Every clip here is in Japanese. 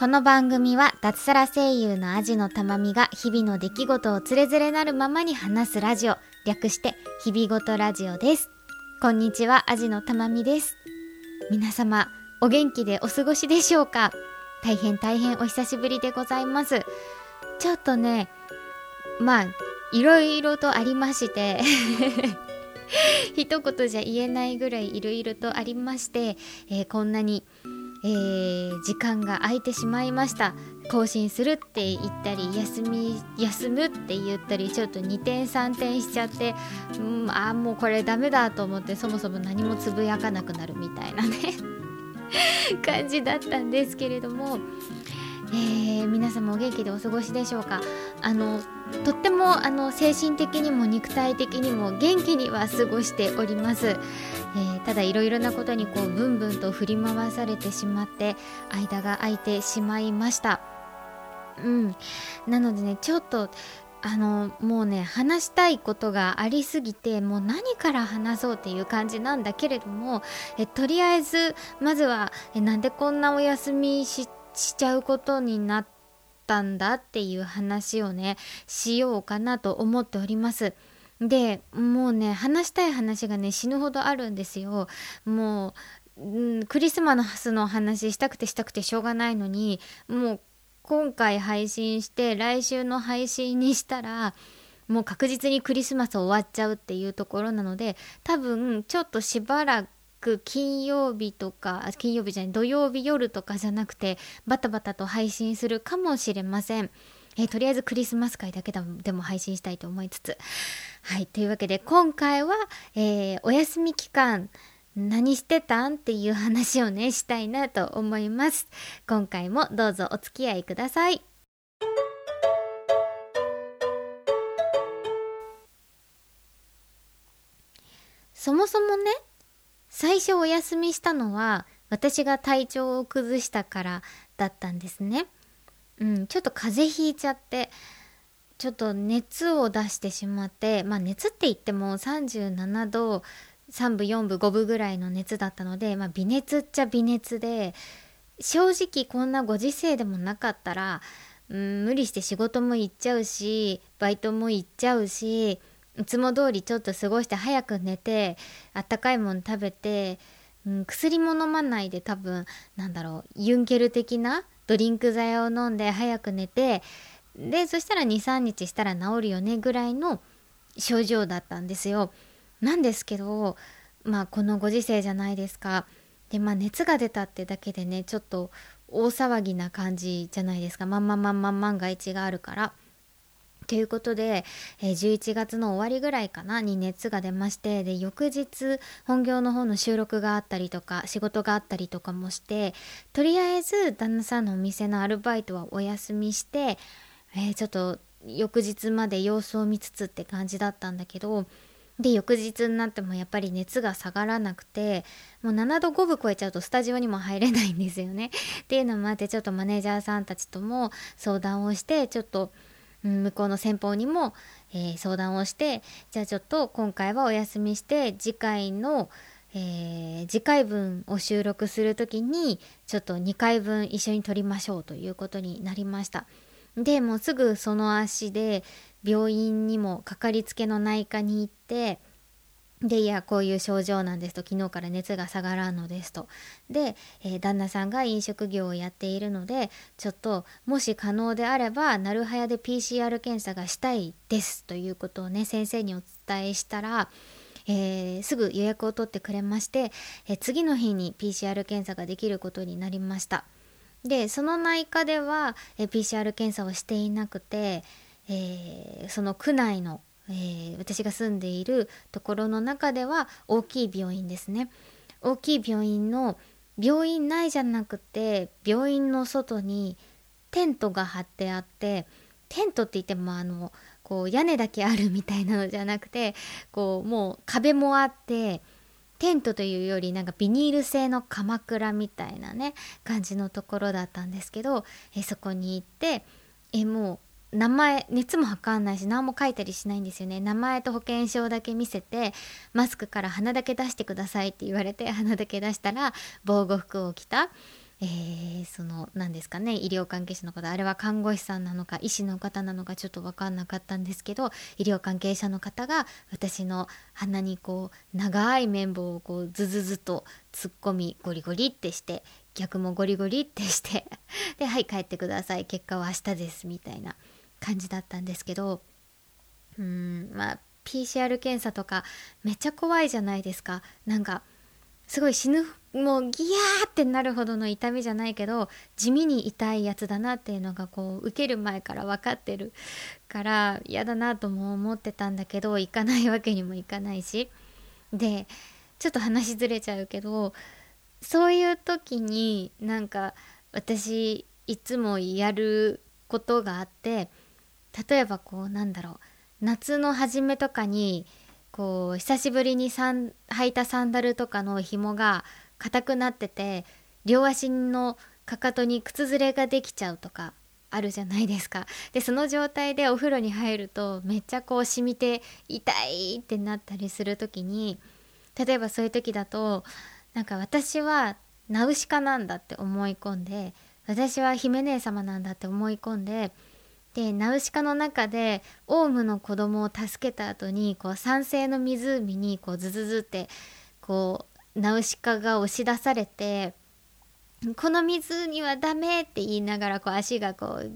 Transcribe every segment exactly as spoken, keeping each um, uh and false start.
この番組は脱サラ声優のアジのたまみが日々の出来事をつれづれなるままに話すラジオ、略して日々ごとラジオです。こんにちは、アジのたまみです。皆様お元気でお過ごしでしょうか。大変大変お久しぶりでございます。ちょっとね、まあいろいろとありまして一言じゃ言えないぐらいいろいろとありまして、えー、こんなにえー、時間が空いてしまいました。更新するって言ったり休み休むって言ったり、ちょっとにてんさんてんしちゃって、うん、あーもうこれダメだと思って、そもそも何もつぶやかなくなるみたいなね感じだったんですけれども、えー、皆様お元気でお過ごしでしょうか。あのとってもあの精神的にも肉体的にも元気には過ごしております。えー、ただいろいろなことにこうブンブンと振り回されてしまって間が空いてしまいました。うん、なのでね、ちょっとあのもうね、話したいことがありすぎて、もう何から話そうっていう感じなんだけれども、えとりあえずまずはえなんでこんなお休みししちゃうことになったんだっていう話をねしようかなと思っております。でもうね、話したい話がね死ぬほどあるんですよ。もう、うん、クリスマスの話したくてしたくてしょうがないのに、もう今回配信して来週の配信にしたらもう確実にクリスマス終わっちゃうっていうところなので、多分ちょっとしばらく金曜日とか金曜日じゃない土曜日夜とかじゃなくてバタバタと配信するかもしれません。えー、とりあえずクリスマス会だけでも配信したいと思いつつ、はい、というわけで今回は、えー、お休み期間何してたんっていう話をねしたいなと思います。今回もどうぞお付き合いください。そもそもね、最初お休みしたのは私が体調を崩したからだったんですね。うん、ちょっと風邪ひいちゃって、ちょっと熱を出してしまって、まあ熱って言ってもさんじゅうななどさんぶよんぶごぶぐらいの熱だったので、まあ微熱っちゃ微熱で、正直こんなご時世でもなかったら、うん、無理して仕事も行っちゃうしバイトも行っちゃうし、いつも通りちょっと過ごして早く寝てあったかいもの食べて、うん、薬も飲まないで、多分なんだろうユンケル的なドリンク剤を飲んで早く寝て、でそしたら にさんにちしたら治るよねぐらいの症状だったんですよ。なんですけど、まあこのご時世じゃないですか。でまあ熱が出たってだけでね、ちょっと大騒ぎな感じじゃないですか。まんまんまんまん万が一があるからということで、えー、じゅういちがつの終わりぐらいかなに熱が出まして、で翌日本業の方の収録があったりとか仕事があったりとかもして、とりあえず旦那さんのお店のアルバイトはお休みして、えー、ちょっと翌日まで様子を見つつって感じだったんだけど、で翌日になってもやっぱり熱が下がらなくて、もうななどごぶ超えちゃうとスタジオにも入れないんですよねっていうのもあって、ちょっとマネージャーさんたちとも相談をして、ちょっと向こうの先方にも、えー、相談をして、じゃあちょっと今回はお休みして次回の、えー、次回分を収録するときにちょっとにかいぶん一緒に撮りましょうということになりました。でもうすぐその足で病院にもかかりつけの内科に行って、でいやこういう症状なんですと、昨日から熱が下がらんのですと、で、えー、旦那さんが飲食業をやっているので、ちょっともし可能であればなるはやで ピーシーアール 検査がしたいですということをね先生にお伝えしたら、えー、すぐ予約を取ってくれまして、えー、次の日に ピーシーアール 検査ができることになりました。でその内科では、えー、ピーシーアール 検査をしていなくて、えー、その区内のえー、私が住んでいるところの中では大きい病院ですね。大きい病院の病院内じゃなくて病院の外にテントが張ってあって、テントって言ってもあのこう屋根だけあるみたいなのじゃなくて、こうもう壁もあって、テントというよりなんかビニール製のかまくらみたいなね感じのところだったんですけど、えー、そこに行って、えー、もう名前、熱も測んないし何も書いたりしないんですよね。名前と保険証だけ見せて、マスクから鼻だけ出してくださいって言われて鼻だけ出したら防護服を着た、えー、その何ですかね、医療関係者の方、あれは看護師さんなのか医師の方なのかちょっと分かんなかったんですけど、医療関係者の方が私の鼻にこう長い綿棒をこうズズズと突っ込み、ゴリゴリってして、逆もゴリゴリってしてで、はい帰ってください、結果は明日ですみたいな感じだったんですけど、うーんまあ ピーシーアール 検査とかめっちゃ怖いじゃないですか。なんかすごい死ぬ、もうギヤーってなるほどの痛みじゃないけど、地味に痛いやつだなっていうのがこう受ける前から分かってるから嫌だなとも思ってたんだけど、行かないわけにもいかないし、でちょっと話ずれちゃうけど、そういう時になんか私いつもやることがあって、例えばこうなんだろう、夏の初めとかにこう久しぶりにサン履いたサンダルとかの紐が硬くなってて、両足のかかとに靴ずれができちゃうとかあるじゃないですか。でその状態でお風呂に入るとめっちゃこう染みて痛いってなったりする時に、例えばそういう時だとなんか私はナウシカなんだって思い込んで、私はヒメネ様なんだって思い込んで、でナウシカの中でオウムの子供を助けた後にこう酸性の湖にこうズズズってこうナウシカが押し出されて、この水にはダメって言いながらこう足がこう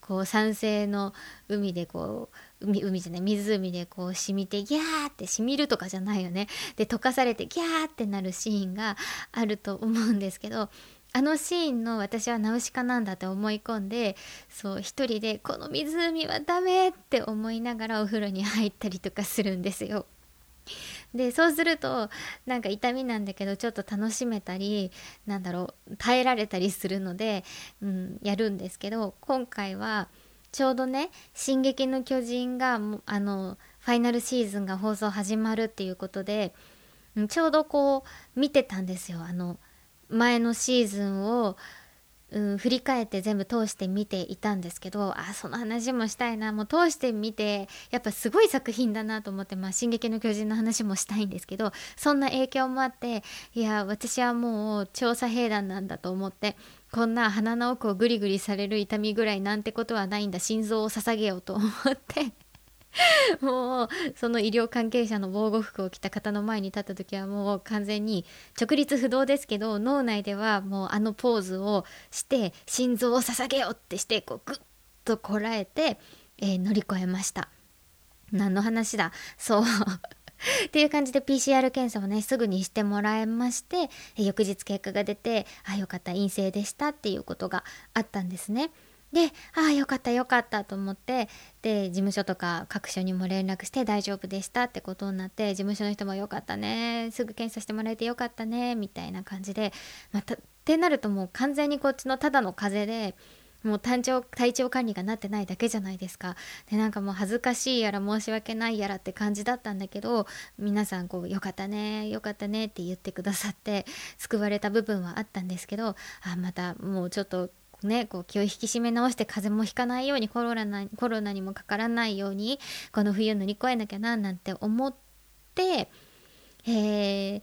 こう酸性の海でこう 海, 海じゃない湖でこう染みてギャーって染みるとかじゃないよね。で溶かされてギャーってなるシーンがあると思うんですけど、あのシーンの私はナウシカなんだって思い込んで、そう一人でこの湖はダメって思いながらお風呂に入ったりとかするんですよ。でそうするとなんか痛みなんだけどちょっと楽しめたり、なんだろう耐えられたりするので、うん、やるんですけど、今回はちょうどね進撃の巨人があのファイナルシーズンが放送始まるっていうことで、ちょうどこう見てたんですよ。あの前のシーズンを、うん、振り返って全部通して見ていたんですけど、あその話もしたいな、もう通して見てやっぱすごい作品だなと思って、まあ、進撃の巨人の話もしたいんですけど、そんな影響もあって、いや私はもう調査兵団なんだと思って、こんな鼻の奥をグリグリされる痛みぐらいなんてことはないんだ、心臓を捧げようと思ってもうその医療関係者の防護服を着た方の前に立った時はもう完全に直立不動ですけど、脳内ではもうあのポーズをして心臓を捧げようってしてこうグッとこらえて、えー、乗り越えました。何の話だそうっていう感じで ピーシーアール 検査をねすぐにしてもらえまして、翌日結果が出て、あよかった陰性でしたっていうことがあったんですね。で、ああよかったよかったと思って、で事務所とか各所にも連絡して大丈夫でしたってことになって、事務所の人もよかったね、すぐ検査してもらえてよかったねみたいな感じで、またってなるともう完全にこっちのただの風邪で、もう体調、体調管理がなってないだけじゃないですか。でなんかもう恥ずかしいやら申し訳ないやらって感じだったんだけど、皆さんこうよかったねよかったねって言ってくださって救われた部分はあったんですけど、あまたもうちょっとね、こう気を引き締め直して風邪もひかないように、コロナ、コロナにもかからないようにこの冬乗り越えなきゃななんて思って、えー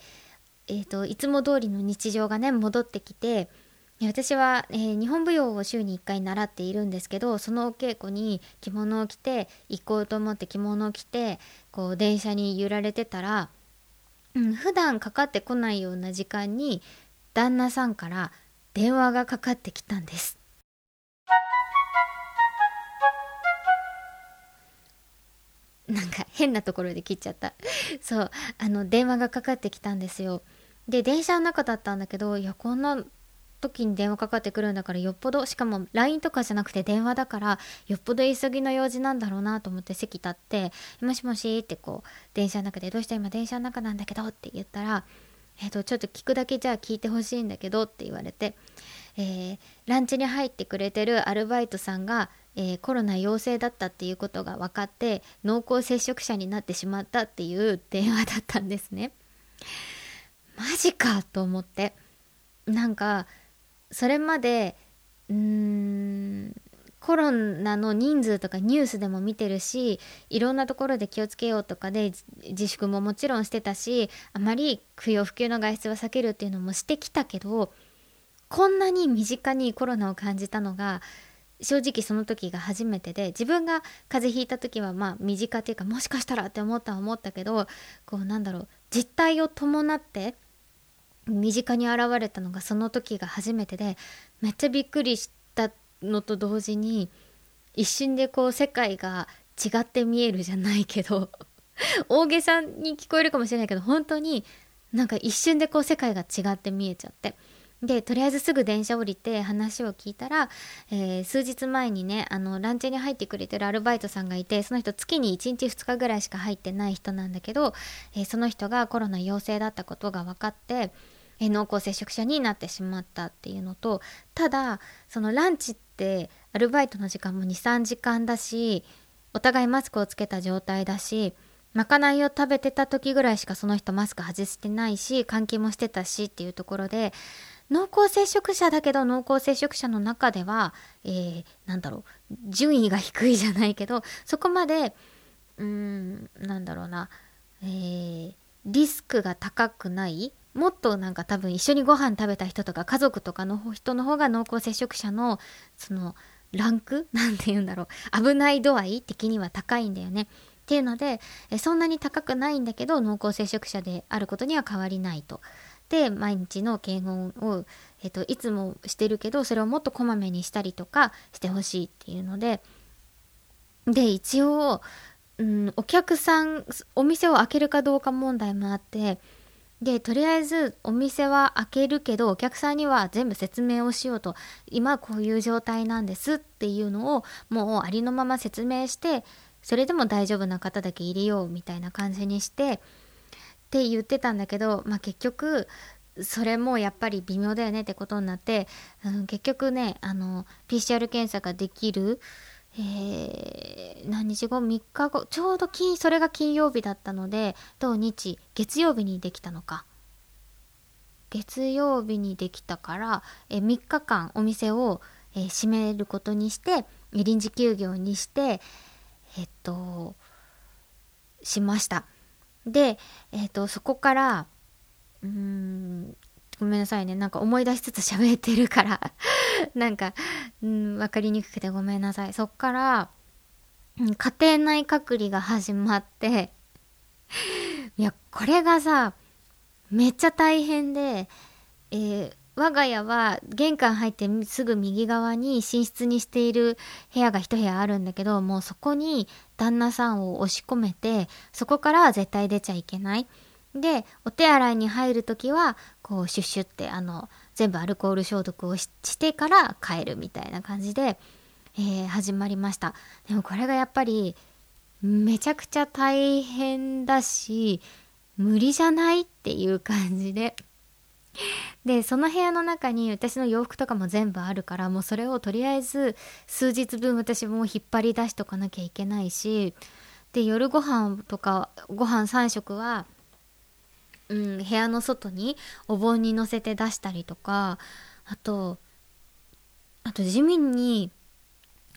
えー、といつも通りの日常がね戻ってきて、私は、えー、日本舞踊を週にいっかい習っているんですけど、そのお稽古に着物を着て行こうと思って着物を着てこう電車に揺られてたら、うん、普段かかってこないような時間に旦那さんから電話がかかってきたんです。なんか変なところで切っちゃったそうあの電話がかかってきたんですよ。で電車の中だったんだけど、いやこんな時に電話かかってくるんだからよっぽど、しかも ライン とかじゃなくて電話だからよっぽど急ぎの用事なんだろうなと思って席立って、もしもしってこう電車の中で、どうした今電車の中なんだけどって言ったら、えーと、ちょっと聞くだけじゃあ聞いてほしいんだけどって言われて、えー、ランチに入ってくれてるアルバイトさんが、えー、コロナ陽性だったっていうことが分かって濃厚接触者になってしまったっていう電話だったんですね。マジかと思って、なんかそれまでうーんコロナの人数とかニュースでも見てるし、いろんなところで気をつけようとかで自粛ももちろんしてたし、あまり不要不急の外出は避けるっていうのもしてきたけど、こんなに身近にコロナを感じたのが正直その時が初めてで、自分が風邪ひいた時はまあ身近っていうか、もしかしたらって思ったは思ったけど、こうなんだろう、実態を伴って身近に現れたのがその時が初めてで、めっちゃびっくりしたのと同時に、一瞬でこう世界が違って見えるじゃないけど大げさに聞こえるかもしれないけど、本当になんか一瞬でこう世界が違って見えちゃって、でとりあえずすぐ電車降りて話を聞いたら、えー、数日前にね、あのランチに入ってくれてるアルバイトさんがいて、その人月にいちにちふつかぐらいしか入ってない人なんだけど、えー、その人がコロナ陽性だったことが分かって、えー、濃厚接触者になってしまったっていうのと、ただそのランチってアルバイトの時間も にさんじかんだし、お互いマスクをつけた状態だし、まかないを食べてた時ぐらいしかその人マスク外してないし、換気もしてたしっていうところで、濃厚接触者だけど濃厚接触者の中では、えー、なんだろう、順位が低いじゃないけど、そこまでうーんなんだろうな、えー、リスクが高くない、もっとなんか多分一緒にご飯食べた人とか家族とかの人の方が濃厚接触者のそのランクなんて言うんだろう、危ない度合い的には高いんだよねっていうので、えそんなに高くないんだけど濃厚接触者であることには変わりないと。で毎日の検温を、えっと、いつもしてるけど、それをもっとこまめにしたりとかしてほしいっていうので、で一応、うん、お客さん、お店を開けるかどうか問題もあって、でとりあえずお店は開けるけどお客さんには全部説明をしようと、今こういう状態なんですっていうのをもうありのまま説明して、それでも大丈夫な方だけ入れようみたいな感じにしてって言ってたんだけど、まあ、結局それもやっぱり微妙だよねってことになって、うん、結局ね、あの ピーシーアール 検査ができる、えー、何日後みっかご、ちょうど金それが金曜日だったので、土日月曜日にできたのか、月曜日にできたから、えー、みっかかんお店を、えー、閉めることにして、臨時休業にしてえっとしました。で、えーと、そこからうーんごめんなさいね、なんか思い出しつつ喋ってるからなんかうん分かりにくくてごめんなさい。そっから、うん、家庭内隔離が始まっていやこれがさめっちゃ大変で、えー、我が家は玄関入ってすぐ右側に寝室にしている部屋が一部屋あるんだけど、もうそこに旦那さんを押し込めて、そこからは絶対出ちゃいけない。で、お手洗いに入るときはこうシュッシュってあの全部アルコール消毒を し, してから帰るみたいな感じで、えー、始まりました。でもこれがやっぱりめちゃくちゃ大変だし、無理じゃないっていう感じで。でその部屋の中に私の洋服とかも全部あるから、もうそれをとりあえず数日分私も引っ張り出しとかなきゃいけないし、で夜ご飯とかご飯さんしょくは、うん、部屋の外にお盆に乗せて出したりとか、あとあと地味に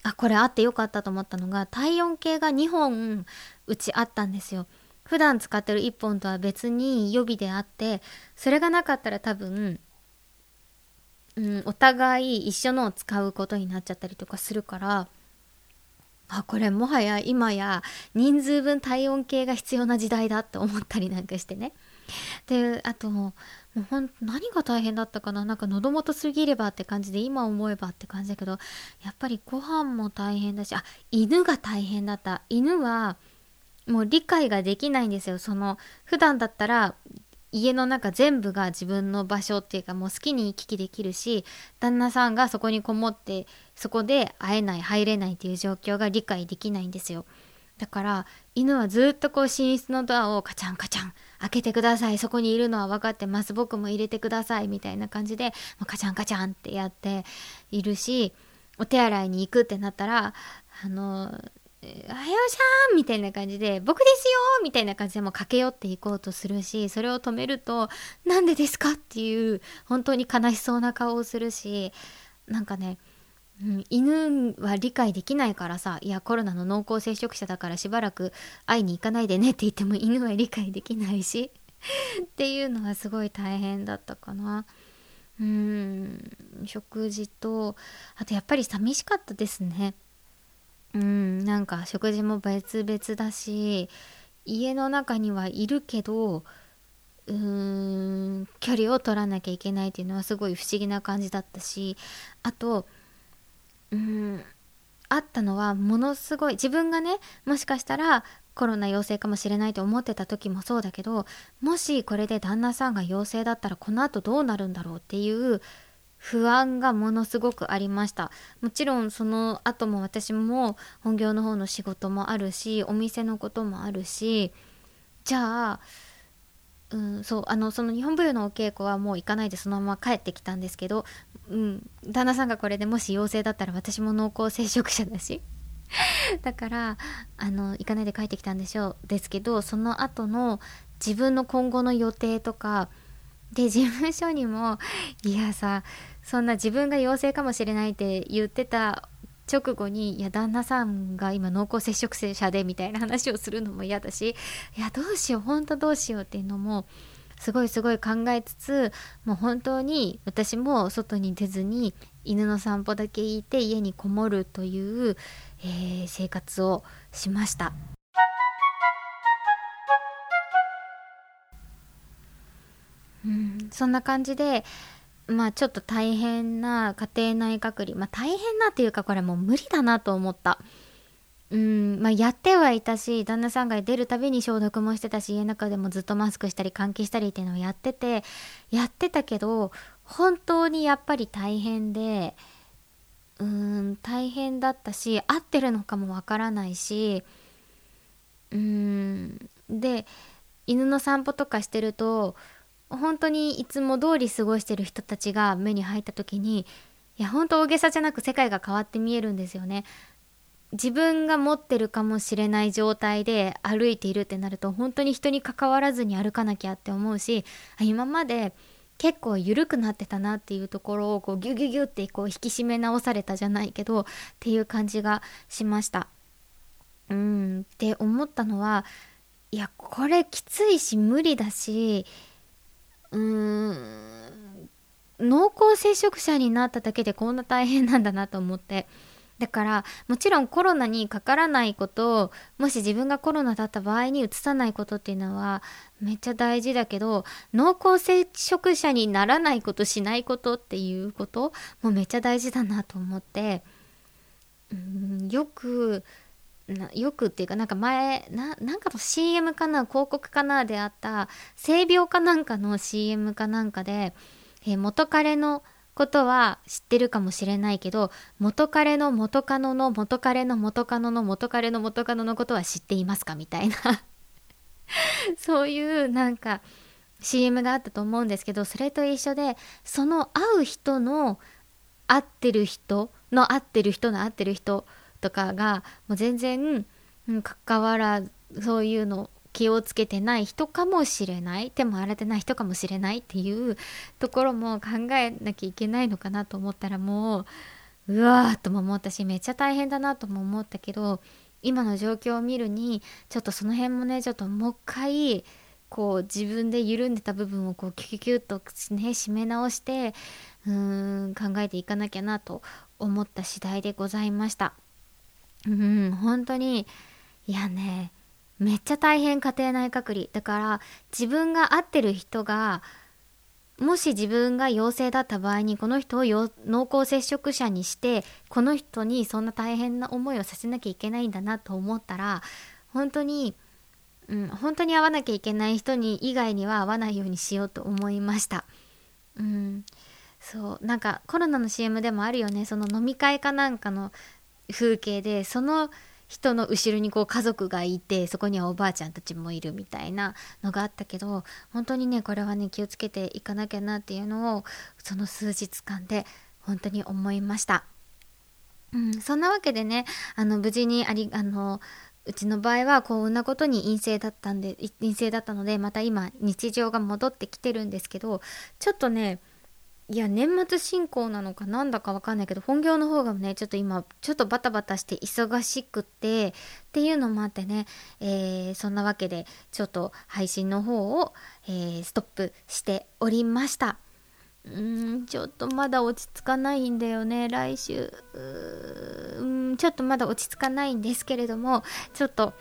あこれあってよかったと思ったのが、体温計がにほんうちあったんですよ。普段使ってるいっぽんとは別に予備であって、それがなかったら多分、うん、お互い一緒のを使うことになっちゃったりとかするから、あこれもはや今や人数分体温計が必要な時代だって思ったりなんかしてね。であともうほん何が大変だったかな、なんか喉元すぎればって感じで、今思えばって感じだけど、やっぱりご飯も大変だし、あ犬が大変だった。犬はもう理解ができないんですよ。その普段だったら家の中全部が自分の場所っていうか、もう好きに行き来できるし、旦那さんがそこにこもってそこで会えない入れないっていう状況が理解できないんですよ。だから犬はずっとこう寝室のドアをカチャンカチャン開けてください、そこにいるのは分かってます、僕も入れてくださいみたいな感じでカチャンカチャンってやっているし、お手洗いに行くってなったらあのおはようしゃーみたいな感じで、僕ですよーみたいな感じでもう駆け寄っていこうとするし、それを止めるとなんでですかっていう本当に悲しそうな顔をするし、なんかね、うん、犬は理解できないからさ、いやコロナの濃厚接触者だからしばらく会いに行かないでねって言っても犬は理解できないしっていうのはすごい大変だったかな。うーん、食事と、あとやっぱり寂しかったですね。うん、なんか食事も別々だし、家の中にはいるけど、うーん、距離を取らなきゃいけないっていうのはすごい不思議な感じだったし、あと、うーん、あったのはものすごい、自分がね、もしかしたらコロナ陽性かもしれないと思ってた時もそうだけど、もしこれで旦那さんが陽性だったらこの後どうなるんだろうっていう不安がものすごくありました。もちろんその後も私も本業の方の仕事もあるし、お店のこともあるし、じゃあ、うん、そう、あのその日本舞踊のお稽古はもう行かないでそのまま帰ってきたんですけど、うん、旦那さんがこれでもし陽性だったら私も濃厚接触者だしだからあの行かないで帰ってきたんでしょうですけど、その後の自分の今後の予定とかで、事務所にも、いやさ、そんな自分が陽性かもしれないって言ってた直後に、いや旦那さんが今濃厚接触者でみたいな話をするのも嫌だし、いやどうしよう、本当どうしようっていうのもすごいすごい考えつつ、もう本当に私も外に出ずに犬の散歩だけ行って家にこもるという、えー、生活をしました。うん、そんな感じで、まあちょっと大変な家庭内隔離、まあ大変なっていうかこれもう無理だなと思った。うん、まあやってはいたし、旦那さんが出るたびに消毒もしてたし、家の中でもずっとマスクしたり換気したりっていうのをやっててやってたけど、本当にやっぱり大変で、うーん、大変だったし、合ってるのかもわからないし、うーん、で犬の散歩とかしてると本当にいつも通り過ごしてる人たちが目に入った時に、いや本当大げさじゃなく世界が変わって見えるんですよね。自分が持ってるかもしれない状態で歩いているってなると、本当に人に関わらずに歩かなきゃって思うし、今まで結構緩くなってたなっていうところをこうギュギュギュってこう引き締め直されたじゃないけどっていう感じがしました。うーんって思ったのは、いやこれきついし無理だし、うーん、濃厚接触者になっただけでこんな大変なんだなと思って、だからもちろんコロナにかからないことを、もし自分がコロナだった場合にうつさないことっていうのはめっちゃ大事だけど、濃厚接触者にならないこと、しないことっていうこともめっちゃ大事だなと思って、うーん、よくなよくっていうか、なんか前 な, なんかの シーエム かな、広告かなであった性病かなんかの シーエム かなんかで、えー、元彼のことは知ってるかもしれないけど、元彼の元カノの元彼の元カノの元彼の元カノのことは知っていますかみたいなそういうなんか シーエム があったと思うんですけど、それと一緒で、その会う人の会ってる人の会ってる人の会ってる人とかがもう全然、うん、関わらそういうの気をつけてない人かもしれない、手も洗ってない人かもしれないっていうところも考えなきゃいけないのかなと思ったら、もううわーとも思ったし、めっちゃ大変だなとも思ったけど、今の状況を見るにちょっとその辺もね、ちょっともう一回こう自分で緩んでた部分をこうキュキュキュッとね締め直して、うーん、考えていかなきゃなと思った次第でございました。うん、本当に、いやね、めっちゃ大変、家庭内隔離だから、自分が会ってる人がもし自分が陽性だった場合に、この人を濃厚接触者にしてこの人にそんな大変な思いをさせなきゃいけないんだなと思ったら、本当に、うん、本当に会わなきゃいけない人に以外には会わないようにしようと思いました。うん、そう、なんかコロナの シーエム でもあるよね、その飲み会かなんかの風景で、その人の後ろにこう家族がいて、そこにはおばあちゃんたちもいるみたいなのがあったけど、本当にね、これはね気をつけていかなきゃなっていうのをその数日間で本当に思いました。うん、そんなわけでね、あの無事にありあのうちの場合は幸運なことに陰性だったんで陰性だったので、また今日常が戻ってきてるんですけど、ちょっとね、いや年末進行なのかなんだかわかんないけど、本業の方がねちょっと今ちょっとバタバタして忙しくてっていうのもあってね、えー、そんなわけでちょっと配信の方を、えー、ストップしておりました。うーん、ちょっとまだ落ち着かないんだよね。来週うーんちょっとまだ落ち着かないんですけれども、ちょっと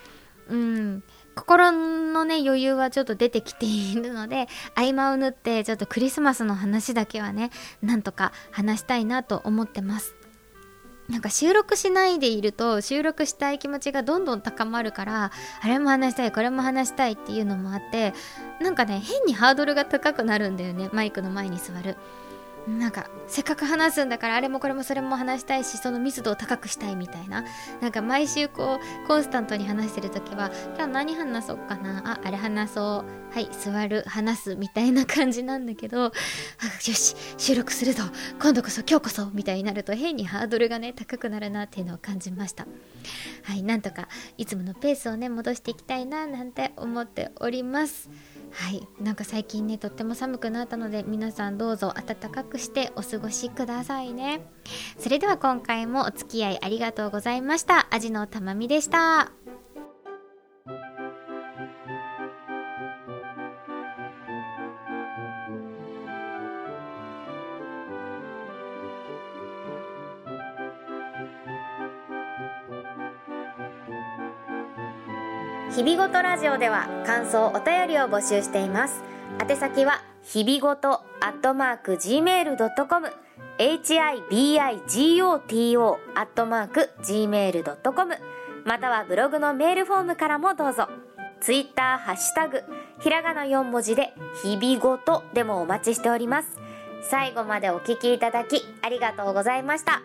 うーん心のね余裕はちょっと出てきているので、合間を縫ってちょっとクリスマスの話だけはねなんとか話したいなと思ってます。なんか収録しないでいると収録したい気持ちがどんどん高まるから、あれも話したいこれも話したいっていうのもあって、なんかね変にハードルが高くなるんだよね。マイクの前に座る、なんかせっかく話すんだからあれもこれもそれも話したいし、その密度を高くしたいみたいな、なんか毎週こうコンスタントに話してるときは今日何話そうかな、あ、あれ話そう、はい座る話すみたいな感じなんだけど、よし収録するぞ今度こそ今日こそみたいになると変にハードルがね高くなるなっていうのを感じました。はい、なんとかいつものペースをね戻していきたいななんて思っております。はい、なんか最近ねとっても寒くなったので、皆さんどうぞ暖かくしてお過ごしくださいね。それでは今回もお付き合いありがとうございました。アジのたまみでした。日々ごとラジオでは感想、お便りを募集しています。宛先は日々ごとアットマーク ジーメールドットコム、エイチアイビーアイジーオーティーオー アットマーク ジーメールドットコム、またはブログのメールフォームからもどうぞ。ツイッターハッシュタグひらがなよん文字で日々ごとでもお待ちしております。最後までお聞きいただきありがとうございました。